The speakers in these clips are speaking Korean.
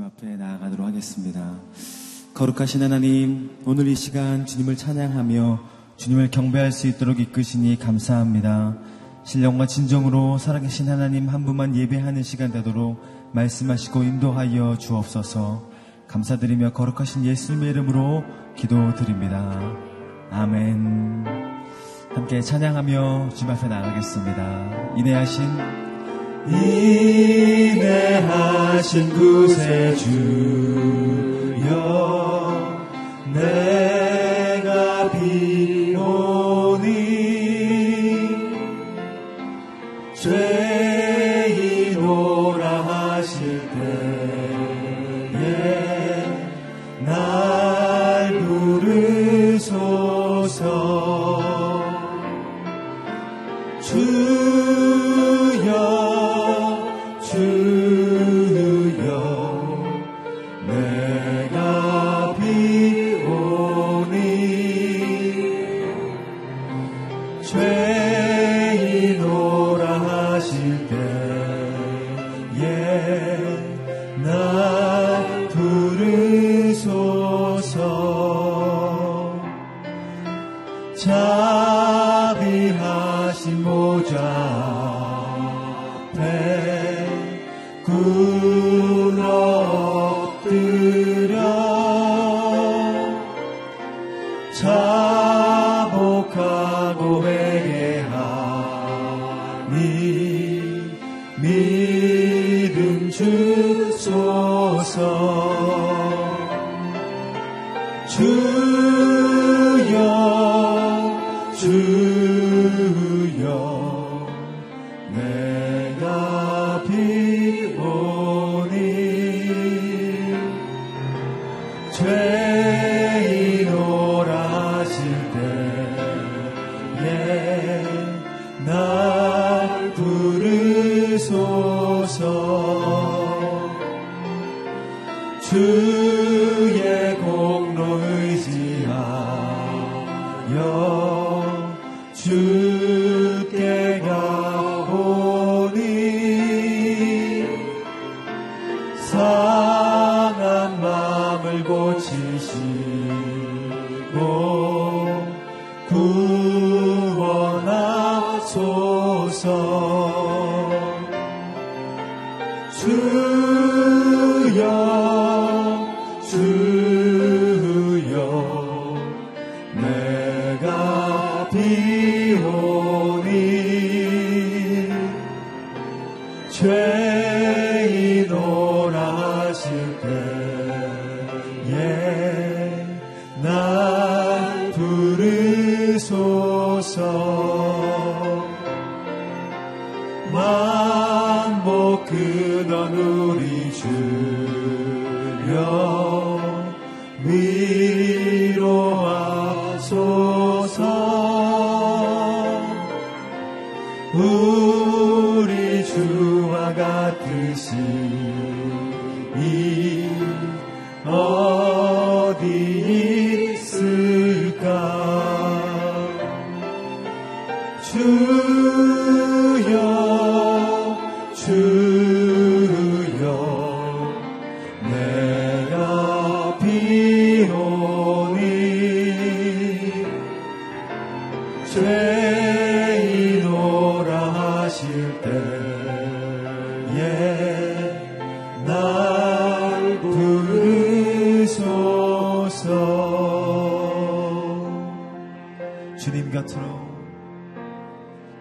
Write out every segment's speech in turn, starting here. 주님 앞에 나아가도록 하겠습니다. 거룩하신 하나님, 오늘 이 시간 주님을 찬양하며 주님을 경배할 수 있도록 이끄시니 감사합니다. 신령과 진정으로 살아계신 하나님 한 분만 예배하는 시간 되도록 말씀하시고 인도하여 주옵소서. 감사드리며 거룩하신 예수님의 이름으로 기도드립니다. 아멘. 함께 찬양하며 주님 앞에 나아가겠습니다. 인내하신 구세주여, 내가 빌오니 죄인 오라 하실 때에 날 부르소서. 주여, 내가 비오니 죄인 오라 하실 때에 나 부르소서. 자비하신 모자 굴 엎드려 자복하고 회개하니 믿음 주소서. 주여, 주여, 내가 비오니 죄인 오라 하실 때에 나 부르소서. 주의 공로 의지하여 주께 가보니 상한 마음을 고치시고 구원하소서. 주여, 주여, 내가 비오니 죄인 오라 하실 때에 날 부르소서. 만복 그던 우리 주여 위로하소서. 우리 주와 같으신 이 어디 있을까. 주여, 주여, 내가 비오니 죄인 오라 하실 때에 날 부르소서. 주님 곁으로,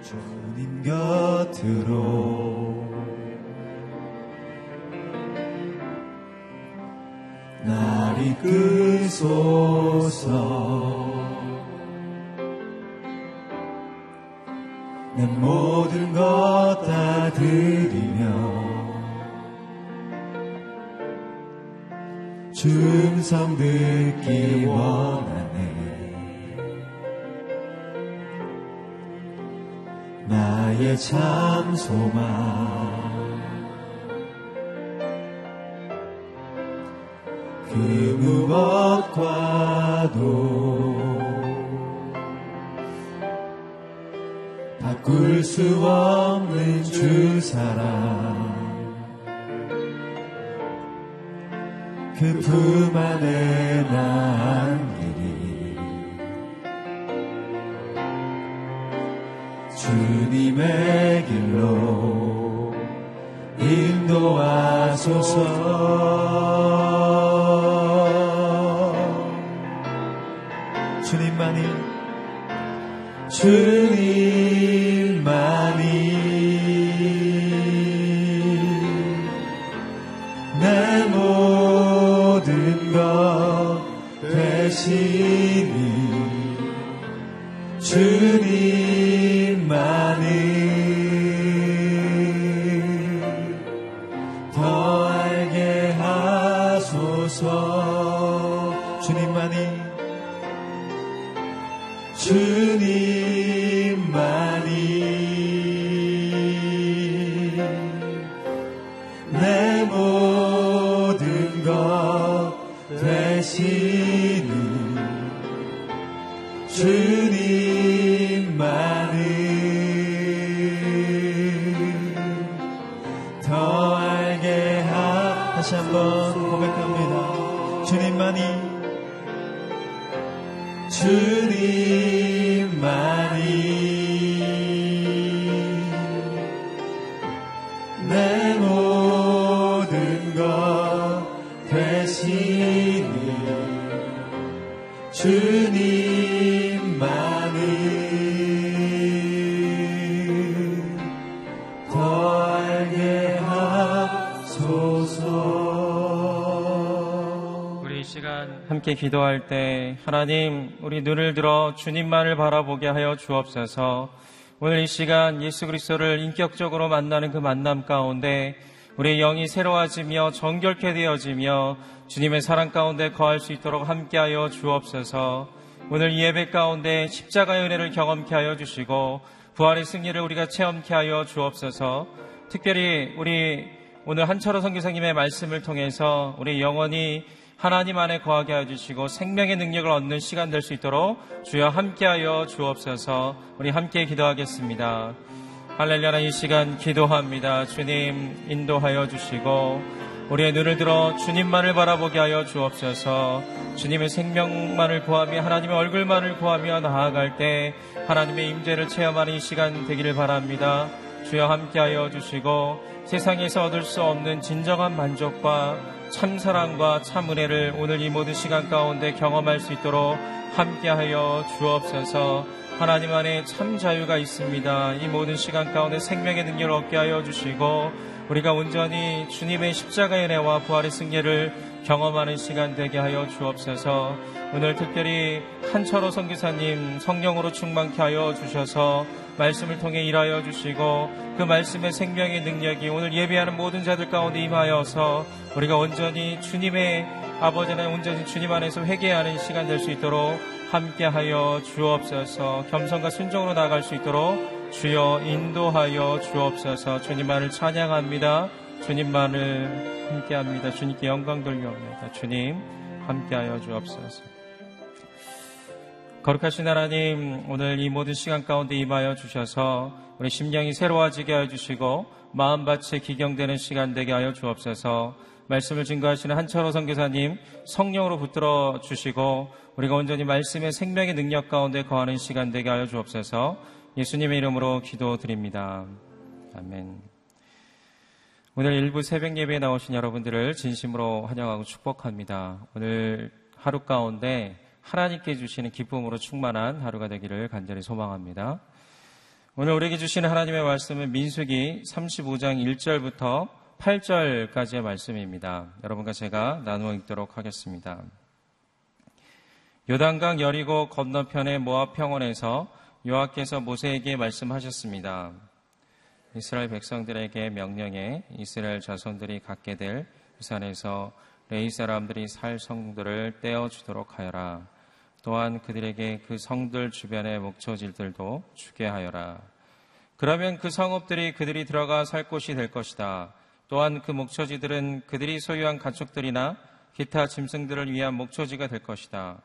주님 곁으로 날 이끄소서. 내 모든 것 다 드리며 충성 듣기 원하네. 나의 참 소망 그 무엇과도 바꿀 수 없는 주 사랑 그 품 안에 남기리 주님의 길로 인도하소서. 주님만이 내 모든 것 되시니 주님만이 더 알게 하소서. 주님만이 내 모든 것 되시니 주님만이 더 알게 하소서. 다시 한번 고백합니다. 주님만이 내 모든 것 되시니 주님만이 더 알게 하소서. 우리 이 시간 함께 기도할 때 하나님, 우리 눈을 들어 주님만을 바라보게 하여 주옵소서. 오늘 이 시간 예수 그리스도를 인격적으로 만나는 그 만남 가운데 우리의 영이 새로워지며 정결케 되어지며 주님의 사랑 가운데 거할 수 있도록 함께하여 주옵소서. 오늘 이 예배 가운데 십자가의 은혜를 경험케 하여 주시고 부활의 승리를 우리가 체험케 하여 주옵소서. 특별히 우리 오늘 한철호 선교사님의 말씀을 통해서 우리 영원히 하나님 안에 거하게 하여 주시고 생명의 능력을 얻는 시간 될 수 있도록 주여 함께하여 주옵소서. 우리 함께 기도하겠습니다. 할렐루야. 이 시간 기도합니다. 주님 인도하여 주시고 우리의 눈을 들어 주님만을 바라보게 하여 주옵소서. 주님의 생명만을 구하며 하나님의 얼굴만을 구하며 나아갈 때 하나님의 임재를 체험하는 이 시간 되기를 바랍니다. 주여 함께하여 주시고 세상에서 얻을 수 없는 진정한 만족과 참 사랑과 참 은혜를 오늘 이 모든 시간 가운데 경험할 수 있도록 함께하여 주옵소서. 하나님 안에 참 자유가 있습니다. 이 모든 시간 가운데 생명의 능력을 얻게 하여 주시고 우리가 온전히 주님의 십자가의 은혜와 부활의 승리를 경험하는 시간 되게 하여 주옵소서. 오늘 특별히 한철호 선교사님 성령으로 충만케 하여 주셔서 말씀을 통해 일하여 주시고 그 말씀의 생명의 능력이 오늘 예배하는 모든 자들 가운데 임하여서 우리가 온전히 주님의 아버지 하나님 온전히 주님 안에서 회개하는 시간 될 수 있도록 함께하여 주옵소서. 겸손과 순종으로 나아갈 수 있도록 주여 인도하여 주옵소서. 주님만을 찬양합니다. 주님만을 함께합니다. 주님께 영광 돌려옵니다. 주님 함께하여 주옵소서. 거룩하신 하나님, 오늘 이 모든 시간 가운데 임하여 주셔서 우리 심령이 새로워지게 하여 주시고 마음밭이 기경되는 시간 되게 하여 주옵소서. 말씀을 증거하시는 한철호 선교사님 성령으로 붙들어 주시고 우리가 온전히 말씀의 생명의 능력 가운데 거하는 시간 되게 하여 주옵소서. 예수님의 이름으로 기도드립니다. 아멘. 오늘 일부 새벽 예배에 나오신 여러분들을 진심으로 환영하고 축복합니다. 오늘 하루 가운데 하나님께 주시는 기쁨으로 충만한 하루가 되기를 간절히 소망합니다. 오늘 우리에게 주시는 하나님의 말씀은 민수기 35장 1절부터 8절까지의 말씀입니다. 여러분과 제가 나누어 읽도록 하겠습니다. 요단강 여리고 건너편의 모압 평원에서 여호와께서 모세에게 말씀하셨습니다. 이스라엘 백성들에게 명령해 이스라엘 자손들이 갖게 될 유산에서 레위 사람들이 살 성들을 떼어주도록 하여라. 또한 그들에게 그 성들 주변의 목초질들도 주게 하여라. 그러면 그 성읍들이 그들이 들어가 살 곳이 될 것이다. 또한 그 목초지들은 그들이 소유한 가축들이나 기타 짐승들을 위한 목초지가 될 것이다.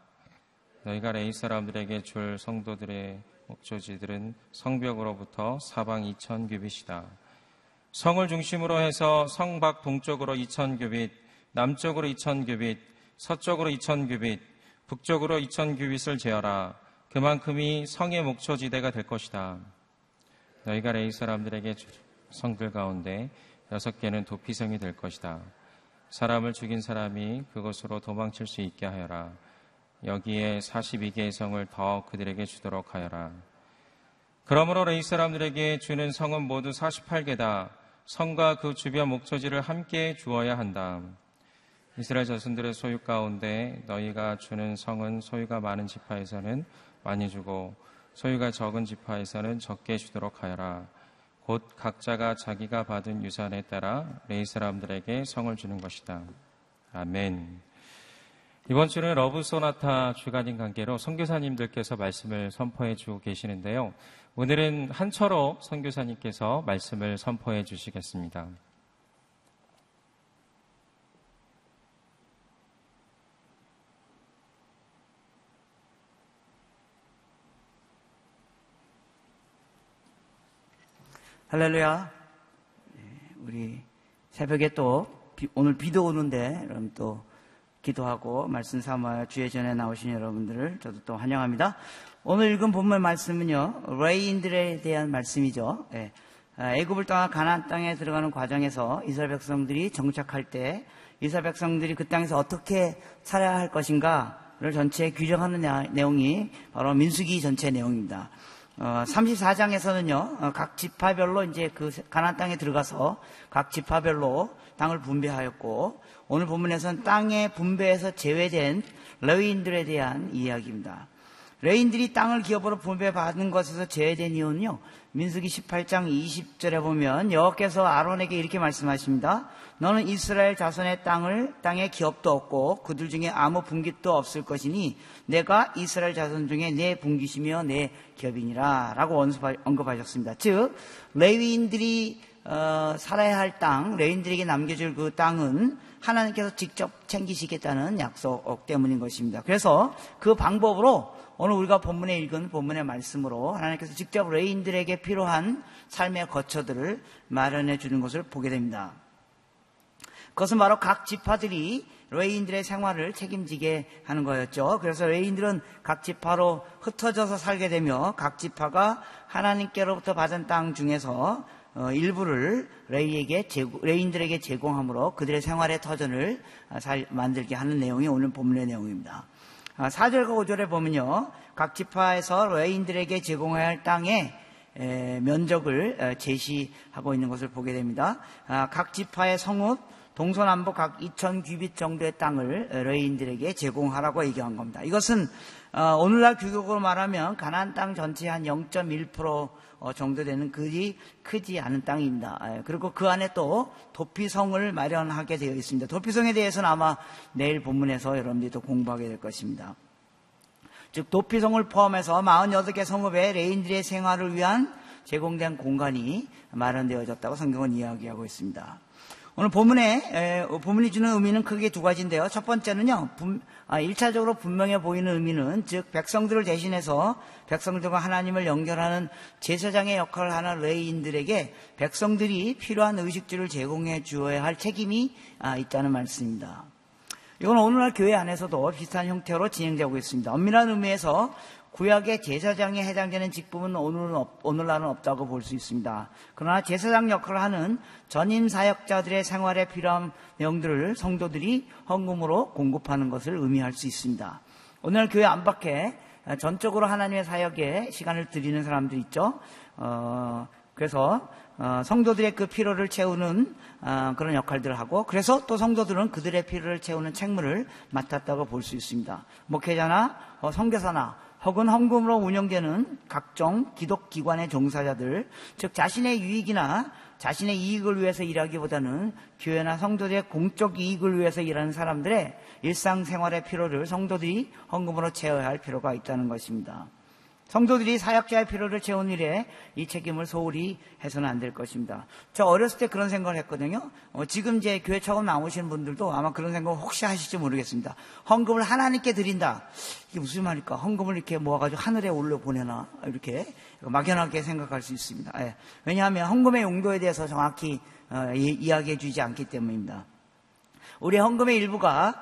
너희가 레위 사람들에게 줄 성도들의 목초지들은 성벽으로부터 사방 2,000규빗이다. 성을 중심으로 해서 성밖 동쪽으로 2,000규빗, 남쪽으로 2000규빗, 서쪽으로 2000규빗, 북쪽으로 2000규빗을 재어라. 그만큼이 성의 목초지대가 될 것이다. 너희가 레위 사람들에게 성들 가운데 6개는 도피성이 될 것이다. 사람을 죽인 사람이 그것으로 도망칠 수 있게 하여라. 여기에 42개의 성을 더 그들에게 주도록 하여라. 그러므로 레위 사람들에게 주는 성은 모두 48개다. 성과 그 주변 목초지를 함께 주어야 한다. 이스라엘 자손들의 소유 가운데 너희가 주는 성은 소유가 많은 지파에서는 많이 주고 소유가 적은 지파에서는 적게 주도록 하여라. 곧 각자가 자기가 받은 유산에 따라 레위 사람들에게 성을 주는 것이다. 아멘. 이번 주는 러브소나타 주간인 관계로 선교사님들께서 말씀을 선포해 주고 계시는데요. 오늘은 한철호 선교사님께서 말씀을 선포해 주시겠습니다. 할렐루야. 우리 새벽에 또 오늘 비도 오는데 여러분 또 기도하고 말씀 삼아 주의 전에 나오신 여러분들을 저도 또 환영합니다. 오늘 읽은 본문 말씀은요, 레위인들에 대한 말씀이죠. 애굽을 떠나 가나안 땅에 들어가는 과정에서 이스라엘 백성들이 정착할 때 이스라엘 백성들이 그 땅에서 어떻게 살아야 할 것인가를 전체 규정하는 내용이 바로 민수기 전체 내용입니다. 34장에서는요, 각 지파별로 이제 그 가나안 땅에 들어가서 각 지파별로 땅을 분배하였고, 오늘 본문에서는 땅의 분배에서 제외된 레위인들에 대한 이야기입니다. 레위인들이 땅을 기업으로 분배받은 것에서 제외된 이유는요, 민수기 18장 20절에 보면 여호와께서 아론에게 이렇게 말씀하십니다. 너는 이스라엘 자손의 땅에 기업도 없고 그들 중에 아무 분깃도 없을 것이니 내가 이스라엘 자손 중에 내 분깃이며 내 기업이니라 라고 언급하셨습니다. 즉 레위인들이 살아야 할 땅, 레위인들에게 남겨줄 그 땅은 하나님께서 직접 챙기시겠다는 약속 때문인 것입니다. 그래서 그 방법으로 오늘 우리가 본문에 읽은 본문의 말씀으로 하나님께서 직접 레위인들에게 필요한 삶의 거처들을 마련해 주는 것을 보게 됩니다. 그것은 바로 각 지파들이 레위인들의 생활을 책임지게 하는 거였죠. 그래서 레위인들은 각 지파로 흩어져서 살게 되며 각 지파가 하나님께로부터 받은 땅 중에서 일부를 레위인들에게 제공함으로 그들의 생활의 터전을 만들게 하는 내용이 오늘 본문의 내용입니다. 4절과 5절에 보면요, 각 지파에서 레위인들에게 제공해야 할 땅의 면적을 제시하고 있는 것을 보게 됩니다. 각 지파의 성읍, 동서남북 각 2000규빗 정도의 땅을 레위인들에게 제공하라고 얘기한 겁니다. 이것은 오늘날 규격으로 말하면 가나안 땅 전체의 한 0.1% 정도 되는 그리 크지 않은 땅입니다. 그리고 그 안에 또 도피성을 마련하게 되어 있습니다. 도피성에 대해서는 아마 내일 본문에서 여러분들이 또 공부하게 될 것입니다. 즉 도피성을 포함해서 48개 성읍에 레인들의 생활을 위한 제공된 공간이 마련되어졌다고 성경은 이야기하고 있습니다. 오늘 본문이 주는 의미는 크게 두 가지인데요. 첫 번째는요, 1차적으로 분명해 보이는 의미는, 즉 백성들을 대신해서 백성들과 하나님을 연결하는 제사장의 역할을 하는 레위인들에게 백성들이 필요한 의식주를 제공해 주어야 할 책임이 있다는 말씀입니다. 이건 오늘날 교회 안에서도 비슷한 형태로 진행되고 있습니다. 엄밀한 의미에서 구약의 제사장에 해당되는 직분은 오늘날은 없다고 볼 수 있습니다. 그러나 제사장 역할을 하는 전임 사역자들의 생활에 필요한 내용들을 성도들이 헌금으로 공급하는 것을 의미할 수 있습니다. 오늘날 교회 안팎에 전적으로 하나님의 사역에 시간을 드리는 사람들 있죠. 그래서 성도들의 그 필요를 채우는 그런 역할들을 하고, 그래서 또 성도들은 그들의 필요를 채우는 책무를 맡았다고 볼 수 있습니다. 목회자나 선교사나 혹은 헌금으로 운영되는 각종 기독기관의 종사자들, 즉 자신의 유익이나 자신의 이익을 위해서 일하기보다는 교회나 성도들의 공적 이익을 위해서 일하는 사람들의 일상생활의 필요를 성도들이 헌금으로 채워야 할 필요가 있다는 것입니다. 성도들이 사역자의 필요를 채운 일에 이 책임을 소홀히 해서는 안 될 것입니다. 저 어렸을 때 그런 생각을 했거든요. 지금 이제 교회 처음 나오시는 분들도 아마 그런 생각을 혹시 하실지 모르겠습니다. 헌금을 하나님께 드린다. 이게 무슨 말일까? 헌금을 이렇게 모아가지고 하늘에 올려보내나? 이렇게 막연하게 생각할 수 있습니다. 왜냐하면 헌금의 용도에 대해서 정확히 이야기해 주지 않기 때문입니다. 우리 헌금의 일부가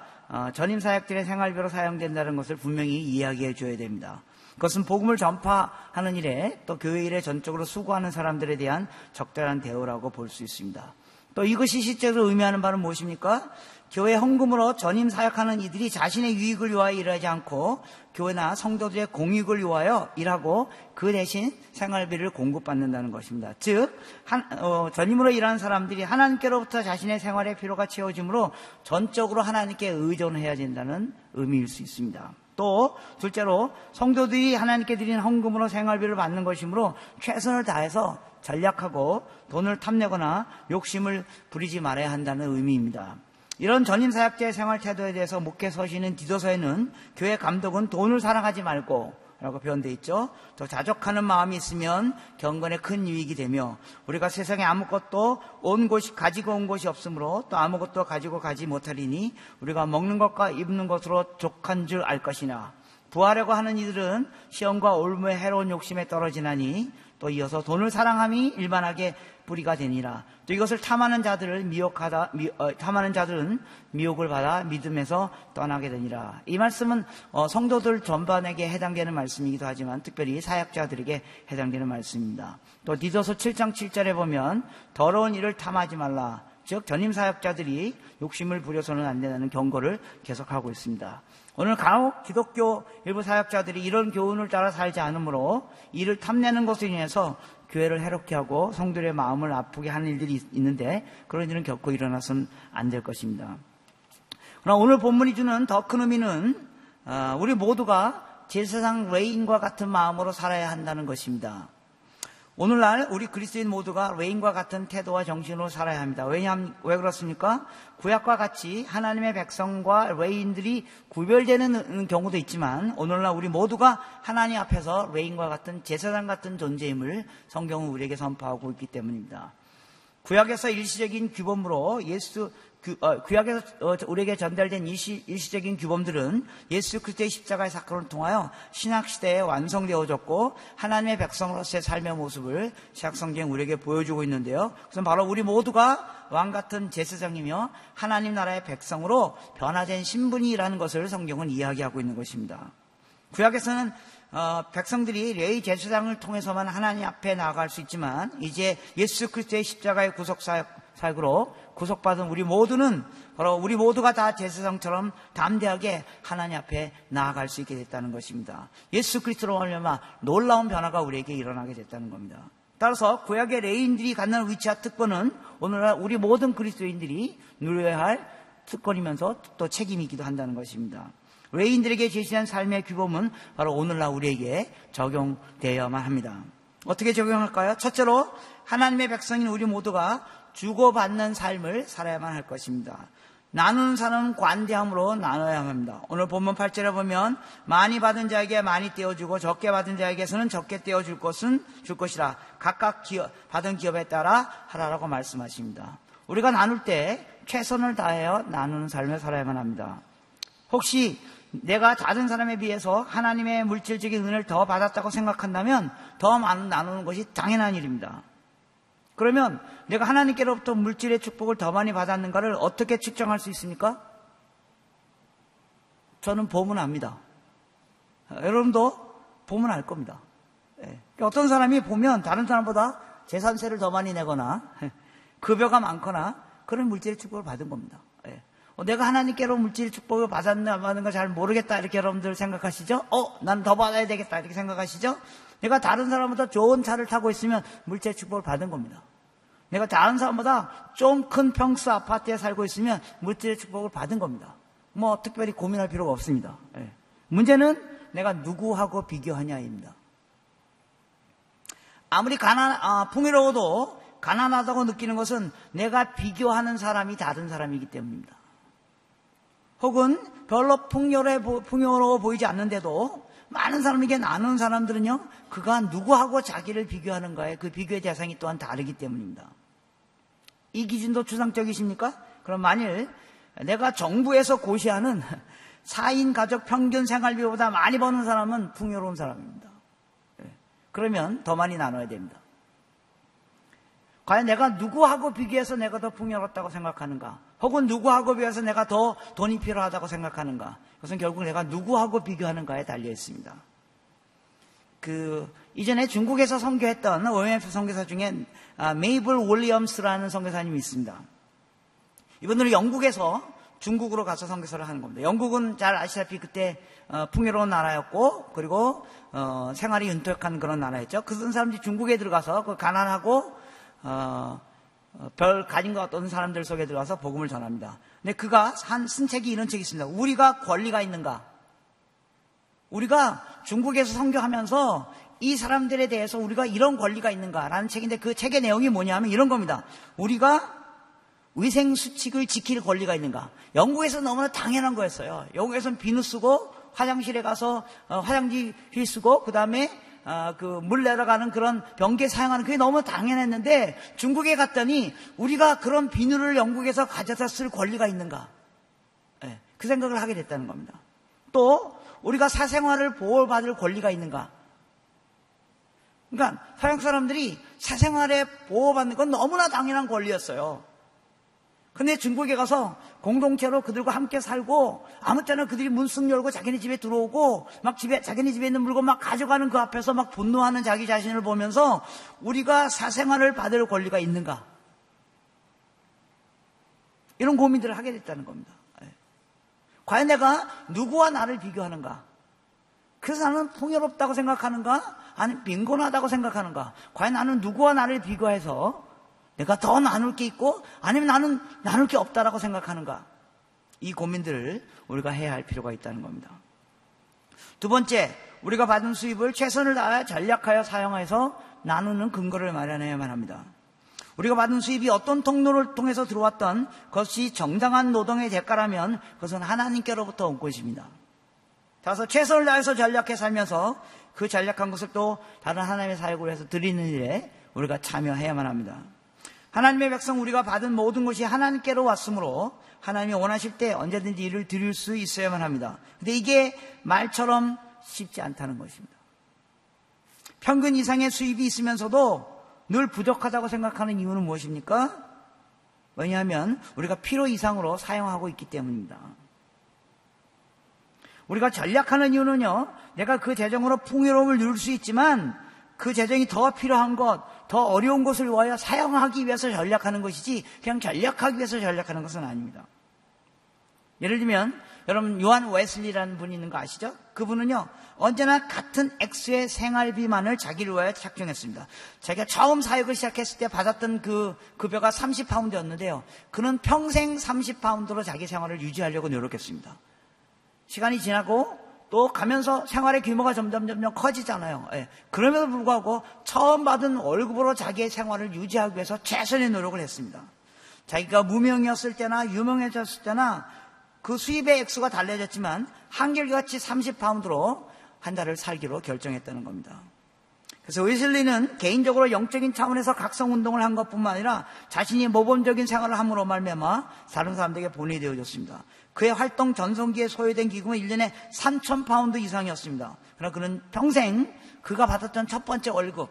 전임 사역들의 생활비로 사용된다는 것을 분명히 이야기해 줘야 됩니다. 그것은 복음을 전파하는 일에 또 교회 일에 전적으로 수고하는 사람들에 대한 적절한 대우라고 볼 수 있습니다. 또 이것이 실제로 의미하는 바는 무엇입니까? 교회 헌금으로 전임 사역하는 이들이 자신의 유익을 위하여 일하지 않고 교회나 성도들의 공익을 위하여 일하고 그 대신 생활비를 공급받는다는 것입니다. 즉 전임으로 일하는 사람들이 하나님께로부터 자신의 생활의 필요가 채워지므로 전적으로 하나님께 의존해야 된다는 의미일 수 있습니다. 또 둘째로 성도들이 하나님께 드린 헌금으로 생활비를 받는 것이므로 최선을 다해서 전략하고 돈을 탐내거나 욕심을 부리지 말아야 한다는 의미입니다. 이런 전임 사역자의 생활 태도에 대해서 목회 서신인 디도서에는 교회 감독은 돈을 사랑하지 말고 라고 표현되어 있죠. 또 자족하는 마음이 있으면 경건에 큰 유익이 되며 우리가 세상에 아무것도 가지고 온 것이 없으므로 또 아무것도 가지고 가지 못하리니 우리가 먹는 것과 입는 것으로 족한 줄 알 것이나 부하려고 하는 이들은 시험과 올무의 해로운 욕심에 떨어지나니 또 이어서 돈을 사랑함이 일반하게 뿌리가 되니라. 또 이것을 탐하는 자들은 미혹을 받아 믿음에서 떠나게 되니라. 이 말씀은 성도들 전반에게 해당되는 말씀이기도 하지만 특별히 사역자들에게 해당되는 말씀입니다. 또 디도서 7장 7절에 보면 더러운 일을 탐하지 말라. 즉 전임 사역자들이 욕심을 부려서는 안 된다는 경고를 계속하고 있습니다. 오늘 간혹 기독교 일부 사역자들이 이런 교훈을 따라 살지 않으므로 이를 탐내는 것으로 인해서 교회를 해롭게 하고 성도들의 마음을 아프게 하는 일들이 있는데 그런 일은 겪고 일어나서는 안 될 것입니다. 그러나 오늘 본문이 주는 더 큰 의미는 우리 모두가 제세상 레인과 같은 마음으로 살아야 한다는 것입니다. 오늘날 우리 그리스도인 모두가 레인과 같은 태도와 정신으로 살아야 합니다. 왜 그렇습니까? 구약과 같이 하나님의 백성과 레인들이 구별되는 경우도 있지만 오늘날 우리 모두가 하나님 앞에서 레인과 같은 제사장 같은 존재임을 성경은 우리에게 선포하고 있기 때문입니다. 구약에서 일시적인 규범으로 구약에서 우리에게 전달된 일시적인 규범들은 예수 그리스도의 십자가의 사건을 통하여 신약시대에 완성되어졌고 하나님의 백성으로서의 삶의 모습을 신약성경 우리에게 보여주고 있는데요. 그것은 바로 우리 모두가 왕같은 제사장이며 하나님 나라의 백성으로 변화된 신분이라는 것을 성경은 이야기하고 있는 것입니다. 구약에서는 백성들이 레위 제사장을 통해서만 하나님 앞에 나아갈 수 있지만 이제 예수 그리스도의 십자가의 구속사역으로 구속받은 우리 모두는 바로 우리 모두가 다 제사장처럼 담대하게 하나님 앞에 나아갈 수 있게 됐다는 것입니다. 예수 그리스도로 말미암아 놀라운 변화가 우리에게 일어나게 됐다는 겁니다. 따라서 구약의 레위인들이 갖는 위치와 특권은 오늘날 우리 모든 그리스도인들이 누려야 할 특권이면서 또 책임이기도 한다는 것입니다. 레인들에게 제시한 삶의 규범은 바로 오늘날 우리에게 적용되어야만 합니다. 어떻게 적용할까요? 첫째로 하나님의 백성인 우리 모두가 주고받는 삶을 살아야만 할 것입니다. 나누는 사람은 관대함으로 나눠야 합니다. 오늘 본문 8절에 보면 많이 받은 자에게 많이 떼어주고 적게 받은 자에게서는 적게 떼어줄 것은 줄 것이라 각각 받은 기업에 따라 하라라고 말씀하십니다. 우리가 나눌 때 최선을 다하여 나누는 삶을 살아야만 합니다. 혹시 내가 다른 사람에 비해서 하나님의 물질적인 은혜를 더 받았다고 생각한다면 더 많이 나누는 것이 당연한 일입니다. 그러면 내가 하나님께로부터 물질의 축복을 더 많이 받았는가를 어떻게 측정할 수 있습니까? 저는 보면 압니다. 여러분도 보면 알 겁니다. 어떤 사람이 보면 다른 사람보다 재산세를 더 많이 내거나 급여가 많거나 그런 물질의 축복을 받은 겁니다. 내가 하나님께로 물질 축복을 받았나 받는 걸 잘 모르겠다 이렇게 여러분들 생각하시죠? 난 더 받아야 되겠다 이렇게 생각하시죠? 내가 다른 사람보다 좋은 차를 타고 있으면 물질 축복을 받은 겁니다. 내가 다른 사람보다 좀 큰 평수 아파트에 살고 있으면 물질 축복을 받은 겁니다. 뭐 특별히 고민할 필요가 없습니다. 문제는 내가 누구하고 비교하냐입니다. 아무리 풍요로워도 가난하다고 느끼는 것은 내가 비교하는 사람이 다른 사람이기 때문입니다. 혹은 별로 풍요로워 보이지 않는데도 많은 사람에게 나누는 사람들은요, 그가 누구하고 자기를 비교하는가에 그 비교의 대상이 또한 다르기 때문입니다. 이 기준도 추상적이십니까? 그럼 만일 내가 정부에서 고시하는 4인 가족 평균 생활비보다 많이 버는 사람은 풍요로운 사람입니다. 그러면 더 많이 나눠야 됩니다. 과연 내가 누구하고 비교해서 내가 더 풍요롭다고 생각하는가? 혹은 누구하고 비해서 내가 더 돈이 필요하다고 생각하는가? 그것은 결국 내가 누구하고 비교하는가에 달려 있습니다. 이전에 중국에서 선교했던 OMF 선교사 중에 메이블 월리엄스라는 선교사님이 있습니다. 이분들은 영국에서 중국으로 가서 선교사를 하는 겁니다. 영국은 잘 아시다시피 그때 풍요로운 나라였고, 그리고 생활이 윤택한 그런 나라였죠. 그런 사람들이 중국에 들어가서 그 가난하고 별 가진 것 같던 사람들 속에 들어가서 복음을 전합니다. 근데 그가 쓴 책이 이런 책이 있습니다. 우리가 권리가 있는가? 우리가 중국에서 선교하면서 이 사람들에 대해서 우리가 이런 권리가 있는가라는 책인데, 그 책의 내용이 뭐냐면 이런 겁니다. 우리가 위생수칙을 지킬 권리가 있는가? 영국에서 너무나 당연한 거였어요. 영국에서는 비누 쓰고 화장실에 가서 화장지 휘 쓰고 그다음에 물 내려가는 그런 변기에 사용하는 그게 너무 당연했는데, 중국에 갔더니 우리가 그런 비누를 영국에서 가져다 쓸 권리가 있는가? 네, 그 생각을 하게 됐다는 겁니다. 또 우리가 사생활을 보호받을 권리가 있는가? 그러니까 서양 사람들이 사생활에 보호받는 건 너무나 당연한 권리였어요. 근데 중국에 가서 공동체로 그들과 함께 살고, 아무 때나 그들이 문쑥 열고 자기네 집에 들어오고, 막 자기네 집에 있는 물건 막 가져가는 그 앞에서 막 분노하는 자기 자신을 보면서 우리가 사생활을 받을 권리가 있는가? 이런 고민들을 하게 됐다는 겁니다. 과연 내가 누구와 나를 비교하는가? 그래서 나는 풍요롭다고 생각하는가? 아니면 빈곤하다고 생각하는가? 과연 나는 누구와 나를 비교해서 내가 더 나눌 게 있고, 아니면 나는 나눌 게 없다라고 생각하는가? 이 고민들을 우리가 해야 할 필요가 있다는 겁니다. 두 번째, 우리가 받은 수입을 최선을 다하여 전략하여 사용해서 나누는 근거를 마련해야만 합니다. 우리가 받은 수입이 어떤 통로를 통해서 들어왔던 것이 정당한 노동의 대가라면 그것은 하나님께로부터 온 것입니다. 따라서 최선을 다해서 전략해 살면서 그 전략한 것을 또 다른 하나님의 사역으로 해서 드리는 일에 우리가 참여해야만 합니다. 하나님의 백성, 우리가 받은 모든 것이 하나님께로 왔으므로 하나님이 원하실 때 언제든지 이를 드릴 수 있어야만 합니다. 근데 이게 말처럼 쉽지 않다는 것입니다. 평균 이상의 수입이 있으면서도 늘 부족하다고 생각하는 이유는 무엇입니까? 왜냐하면 우리가 필요 이상으로 사용하고 있기 때문입니다. 우리가 전략하는 이유는요, 내가 그 재정으로 풍요로움을 누릴 수 있지만 그 재정이 더 필요한 것, 더 어려운 것을 위하여 사용하기 위해서 전략하는 것이지, 그냥 전략하기 위해서 전략하는 것은 아닙니다. 예를 들면, 여러분 요한 웨슬리라는 분이 있는 거 아시죠? 그분은요, 언제나 같은 액수의 생활비만을 자기를 위하여 책정했습니다. 자기가 처음 사역을 시작했을 때 받았던 그 급여가 30파운드였는데요. 그는 평생 30파운드로 자기 생활을 유지하려고 노력했습니다. 시간이 지나고 또 가면서 생활의 규모가 점점 커지잖아요. 예. 그럼에도 불구하고 처음 받은 월급으로 자기의 생활을 유지하기 위해서 최선의 노력을 했습니다. 자기가 무명이었을 때나 유명해졌을 때나 그 수입의 액수가 달라졌지만 한결같이 30파운드로 한 달을 살기로 결정했다는 겁니다. 그래서 웨슬리는 개인적으로 영적인 차원에서 각성운동을 한 것뿐만 아니라 자신이 모범적인 생활을 함으로 말미암아 다른 사람들에게 본이 되어졌습니다. 그의 활동 전성기에 소요된 기금은 1년에 3,000파운드 이상이었습니다. 그러나 그는 평생 그가 받았던 첫 번째 월급,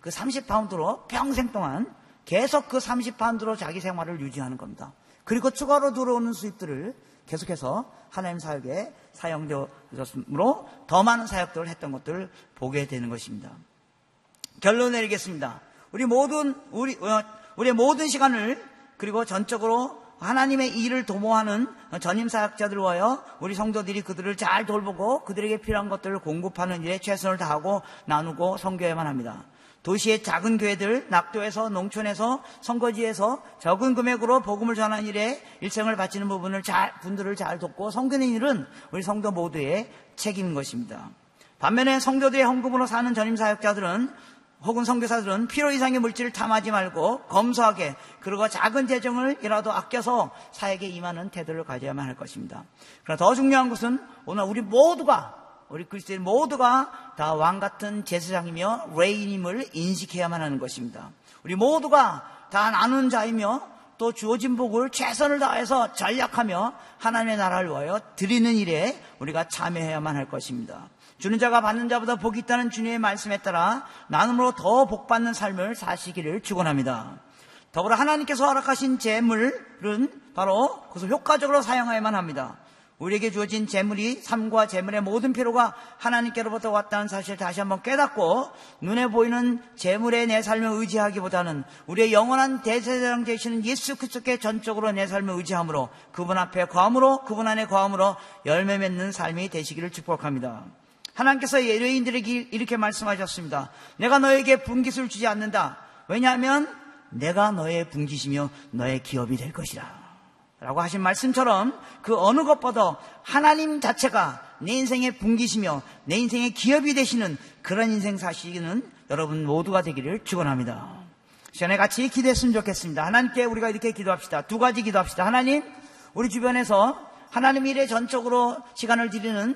그 30파운드로 평생 동안 계속 그 30파운드로 자기 생활을 유지하는 겁니다. 그리고 추가로 들어오는 수입들을 계속해서 하나님 사역에 사용되었으므로 더 많은 사역들을 했던 것들을 보게 되는 것입니다. 결론 내리겠습니다. 우리의 모든 시간을, 그리고 전적으로 하나님의 일을 도모하는 전임 사역자들 위하여 우리 성도들이 그들을 잘 돌보고 그들에게 필요한 것들을 공급하는 일에 최선을 다하고 나누고 선교해야만 합니다. 도시의 작은 교회들, 낙도에서, 농촌에서, 선거지에서 적은 금액으로 복음을 전하는 일에 일생을 바치는 분들을 잘 돕고 섬기는 일은 우리 성도 모두의 책임인 것입니다. 반면에 성도들의 헌금으로 사는 전임 사역자들은, 혹은 선교사들은 필요 이상의 물질을 탐하지 말고 검소하게, 그리고 작은 재정을이라도 아껴서 사역에 임하는 태도를 가져야만 할 것입니다. 그러나 더 중요한 것은 오늘 우리 그리스도인 모두가 다 왕같은 제사장이며 레인임을 인식해야만 하는 것입니다. 우리 모두가 다 나눈 자이며 또 주어진 복을 최선을 다해서 전략하며 하나님의 나라를 위하여 드리는 일에 우리가 참여해야만 할 것입니다. 주는 자가 받는 자보다 복이 있다는 주님의 말씀에 따라 나눔으로 더 복받는 삶을 사시기를 축원합니다. 더불어 하나님께서 허락하신 재물은 바로 그것을 효과적으로 사용해야만 합니다. 우리에게 주어진 재물이 삶과 재물의 모든 필요가 하나님께로부터 왔다는 사실을 다시 한번 깨닫고, 눈에 보이는 재물에 내 삶을 의지하기보다는 우리의 영원한 대제사장 되시는 예수 그리스도께 전적으로 내 삶을 의지함으로, 그분 앞에 과함으로, 그분 안에 과함으로 열매 맺는 삶이 되시기를 축복합니다. 하나님께서 예레미야에게 이렇게 말씀하셨습니다. 내가 너에게 분깃을 주지 않는다. 왜냐하면 내가 너의 분깃이며 너의 기업이 될 것이라 라고 하신 말씀처럼, 그 어느 것보다 하나님 자체가 내 인생의 분깃이며 내 인생의 기업이 되시는 그런 인생 사시는 여러분 모두가 되기를 축원합니다. 시간에 같이 기도했으면 좋겠습니다. 하나님께 우리가 이렇게 기도합시다. 두 가지 기도합시다. 하나님, 우리 주변에서 하나님 일에 전적으로 시간을 드리는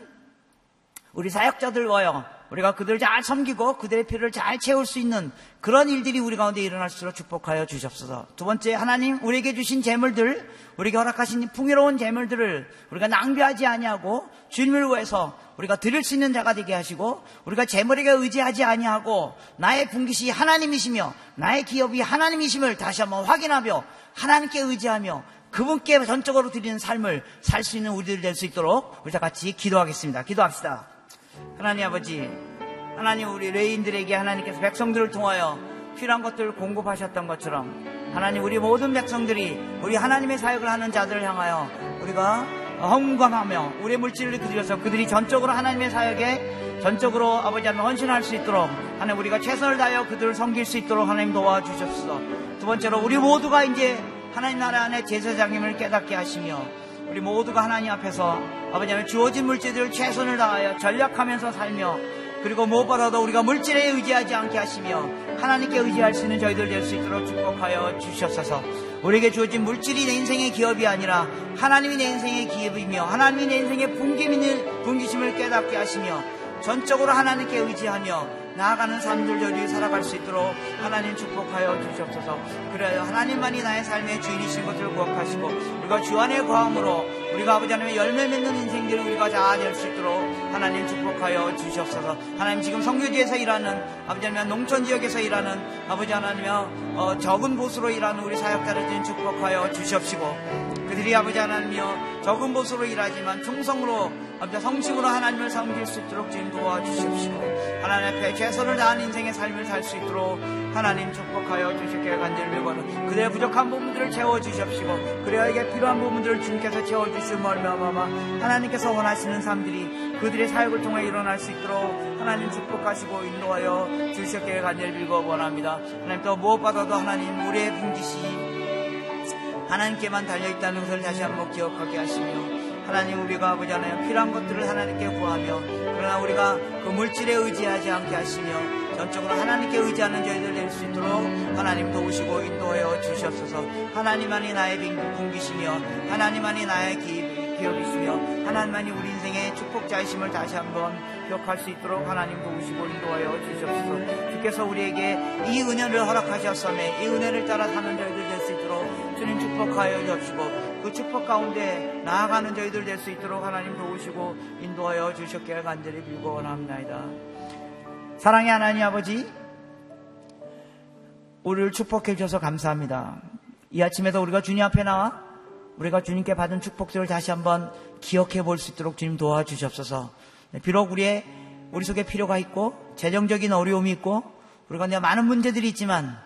우리 사역자들 와요. 우리가 그들을 잘 섬기고 그들의 필요를 잘 채울 수 있는 그런 일들이 우리 가운데 일어날 수 있도록 축복하여 주시옵소서. 두 번째, 하나님, 우리에게 주신 재물들, 우리에게 허락하신 풍요로운 재물들을 우리가 낭비하지 아니하고 주님을 위해서 우리가 드릴 수 있는 자가 되게 하시고, 우리가 재물에게 의지하지 아니하고 나의 분깃이 하나님이시며 나의 기업이 하나님이심을 다시 한번 확인하며 하나님께 의지하며 그분께 전적으로 드리는 삶을 살 수 있는 우리들 될 수 있도록 우리 다 같이 기도하겠습니다. 기도합시다. 하나님 아버지, 하나님, 우리 레인들에게 하나님께서 백성들을 통하여 필요한 것들을 공급하셨던 것처럼, 하나님, 우리 모든 백성들이 우리 하나님의 사역을 하는 자들을 향하여 우리가 헌금하며 우리의 물질을 드려서 그들이 전적으로 하나님의 사역에 전적으로 아버지 하나님 헌신할 수 있도록, 하나님, 우리가 최선을 다하여 그들을 섬길 수 있도록 하나님 도와주셨소. 두 번째로, 우리 모두가 이제 하나님 나라 안에 제사장님을 깨닫게 하시며, 우리 모두가 하나님 앞에서 아버지 하나님 주어진 물질들을 최선을 다하여 전략하면서 살며, 그리고 무엇보다도 우리가 물질에 의지하지 않게 하시며 하나님께 의지할 수 있는 저희들 될 수 있도록 축복하여 주시옵소서. 우리에게 주어진 물질이 내 인생의 기업이 아니라 하나님이 내 인생의 기업이며 하나님이 내 인생의 분기심을 깨닫게 하시며 전적으로 하나님께 의지하며 나아가는 삶들 저희들이 살아갈 수 있도록 하나님 축복하여 주시옵소서. 그래요, 하나님만이 나의 삶의 주인이신 것을 구원하시고, 우리가 주 안에 거함으로 우리가 아버지 하나님의 열매 맺는 인생들을 우리가 다 될 수 있도록 하나님 축복하여 주시옵소서. 하나님, 지금 선교지에서 일하는 아버지 하나님의 농촌지역에서 일하는 아버지 하나님의 적은 보수로 일하는 우리 사역자를 축복하여 주시옵시고, 그들이 아버지 하나님이여 적은 보수로 일하지만 충성으로 아버지 성심으로 하나님을 섬길 수 있도록 주님 도와주시옵시고, 하나님 앞에 최선을 다한 인생의 삶을 살 수 있도록 하나님 축복하여 주시옵기를 간절히 빌고, 그들의 부족한 부분들을 채워주시옵시고, 그래야 이게 필요한 부분들을 주님께서 채워주시옵시고, 하나님께서 원하시는 삶들이 그들의 사역을 통해 일어날 수 있도록 하나님 축복하시고 인도하여 주시옵기를 간절히 빌고 원합니다. 하나님, 또 무엇보다도 하나님, 우리의 분깃이 하나님께만 달려있다는 것을 다시 한번 기억하게 하시며, 하나님, 우리가 아버지 하나님 필요한 것들을 하나님께 구하며, 그러나 우리가 그 물질에 의지하지 않게 하시며 전적으로 하나님께 의지하는 저희들 될 수 있도록 하나님 도우시고 인도하여 주시옵소서. 하나님만이 나의 분깃이며 하나님만이 나의 기업이시며 하나님만이 우리 인생의 축복자이심을 다시 한번 기억할 수 있도록 하나님 도우시고 인도하여 주시옵소서. 주께서 우리에게 이 은혜를 허락하셨으며 이 은혜를 따라 사는 저희들 될 수 있도록 주님 축복하여 주시옵소서. 그 축복 가운데 나아가는 저희들 될 수 있도록 하나님 도우시고 인도하여 주셨기를 간절히 빌고 원합니다. 사랑의 하나님 아버지, 우리를 축복해 주셔서 감사합니다. 이 아침에도 우리가 주님 앞에 나와 우리가 주님께 받은 축복들을 다시 한번 기억해 볼 수 있도록 주님 도와주시옵소서. 비록 우리 속에 필요가 있고 재정적인 어려움이 있고 우리가 많은 문제들이 있지만,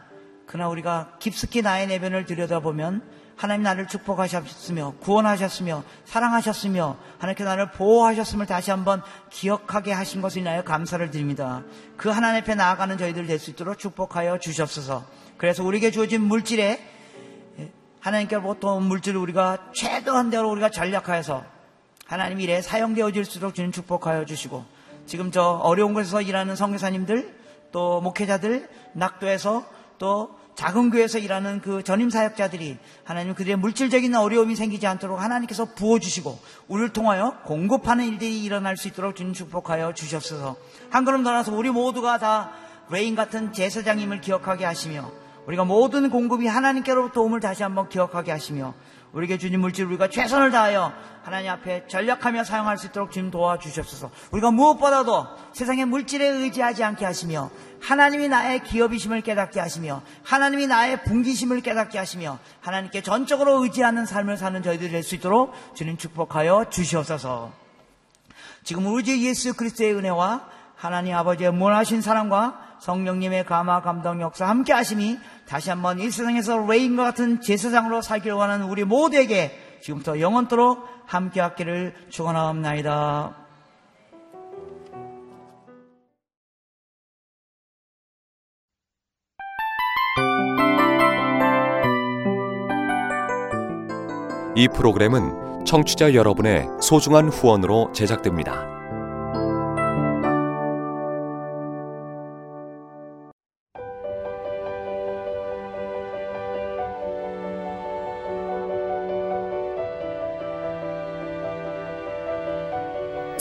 그러나 우리가 깊숙이 나의 내면을 들여다보면 하나님 나를 축복하셨으며 구원하셨으며 사랑하셨으며 하나님께 나를 보호하셨음을 다시 한번 기억하게 하신 것을 인하여 감사를 드립니다. 그 하나님 앞에 나아가는 저희들 될 수 있도록 축복하여 주시옵소서. 그래서 우리에게 주어진 물질에 하나님께로부터 온 물질을 우리가 최대한대로 우리가 전략하여서 하나님 일에 사용되어질 수 있도록 주님 축복하여 주시고, 지금 저 어려운 곳에서 일하는 선교사님들, 또 목회자들, 낙도에서 또 작은 교회에서 일하는 그 전임 사역자들이 하나님 그들의 물질적인 어려움이 생기지 않도록 하나님께서 부어주시고 우리를 통하여 공급하는 일들이 일어날 수 있도록 주님 축복하여 주시옵소서. 한 걸음 더 나아가서 우리 모두가 다 레인 같은 제사장임을 기억하게 하시며, 우리가 모든 공급이 하나님께로부터 오음을 다시 한번 기억하게 하시며, 우리에게 주님 물질을 우리가 최선을 다하여 하나님 앞에 전력하며 사용할 수 있도록 주님 도와주시옵소서. 우리가 무엇보다도 세상의 물질에 의지하지 않게 하시며 하나님이 나의 기업이심을 깨닫게 하시며 하나님이 나의 분기심을 깨닫게 하시며 하나님께 전적으로 의지하는 삶을 사는 저희들이 될 수 있도록 주님 축복하여 주시옵소서. 지금 우리 주 예수 그리스도의 은혜와 하나님 아버지의 무한하신 사랑과 성령님의 감화 감동 역사 함께 하심이 다시 한번 이 세상에서 레인과 같은 제사장으로 살기를 원하는 우리 모두에게 지금부터 영원토록 함께 하기를 축원하옵나이다. 이 프로그램은 청취자 여러분의 소중한 후원으로 제작됩니다.